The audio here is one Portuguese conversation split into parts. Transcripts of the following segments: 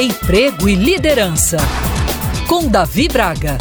Emprego e liderança, com Davi Braga.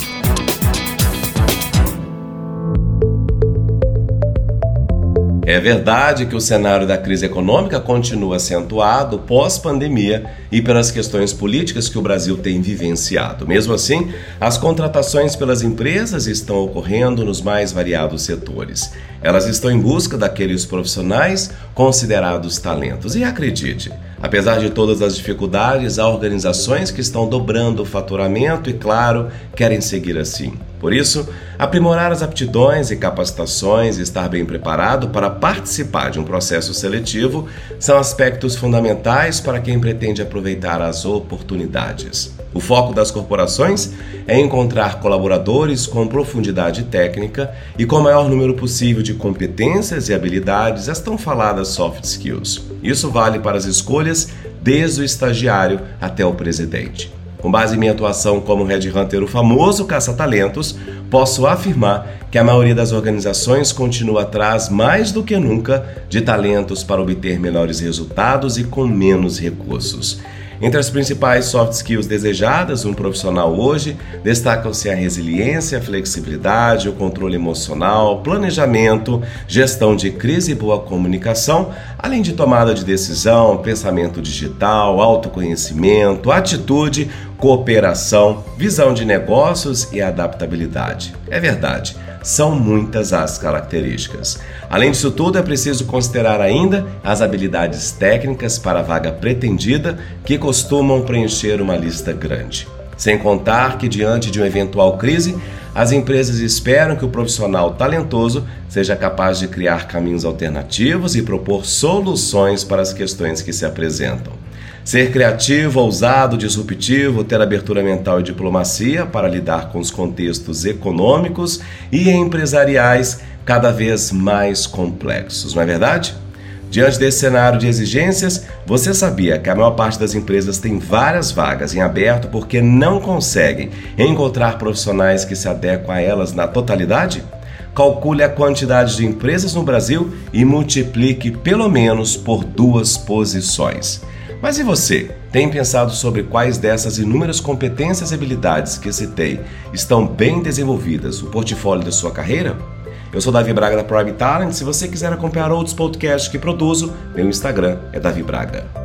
É verdade que o cenário da crise econômica continua acentuado pós-pandemia e pelas questões políticas que o Brasil tem vivenciado. Mesmo assim, as contratações pelas empresas estão ocorrendo nos mais variados setores. Elas estão em busca daqueles profissionais considerados talentos. E acredite, apesar de todas as dificuldades, há organizações que estão dobrando o faturamento e, claro, querem seguir assim. Por isso, aprimorar as aptidões e capacitações e estar bem preparado para participar de um processo seletivo são aspectos fundamentais para quem pretende aproveitar as oportunidades. O foco das corporações é encontrar colaboradores com profundidade técnica e com o maior número possível de competências e habilidades, as tão faladas soft skills. Isso vale para as escolhas desde o estagiário até o presidente. Com base em minha atuação como headhunter, o famoso caça-talentos, posso afirmar que a maioria das organizações continua atrás mais do que nunca de talentos para obter melhores resultados e com menos recursos. Entre as principais soft skills desejadas um profissional hoje, destacam-se a resiliência, a flexibilidade, o controle emocional, planejamento, gestão de crise e boa comunicação, além de tomada de decisão, pensamento digital, autoconhecimento, atitude, cooperação, visão de negócios e adaptabilidade. É verdade, são muitas as características. Além disso tudo, é preciso considerar ainda as habilidades técnicas para a vaga pretendida, que costumam preencher uma lista grande. Sem contar que, diante de uma eventual crise, as empresas esperam que o profissional talentoso seja capaz de criar caminhos alternativos e propor soluções para as questões que se apresentam. Ser criativo, ousado, disruptivo, ter abertura mental e diplomacia para lidar com os contextos econômicos e empresariais cada vez mais complexos, não é verdade? Diante desse cenário de exigências, você sabia que a maior parte das empresas tem várias vagas em aberto porque não conseguem encontrar profissionais que se adequam a elas na totalidade? Calcule a quantidade de empresas no Brasil e multiplique pelo menos por 2 posições. Mas e você? Tem pensado sobre quais dessas inúmeras competências e habilidades que citei estão bem desenvolvidas no portfólio da sua carreira? Eu sou Davi Braga da Prime Talent. Se você quiser acompanhar outros podcasts que produzo, meu Instagram é Davi Braga.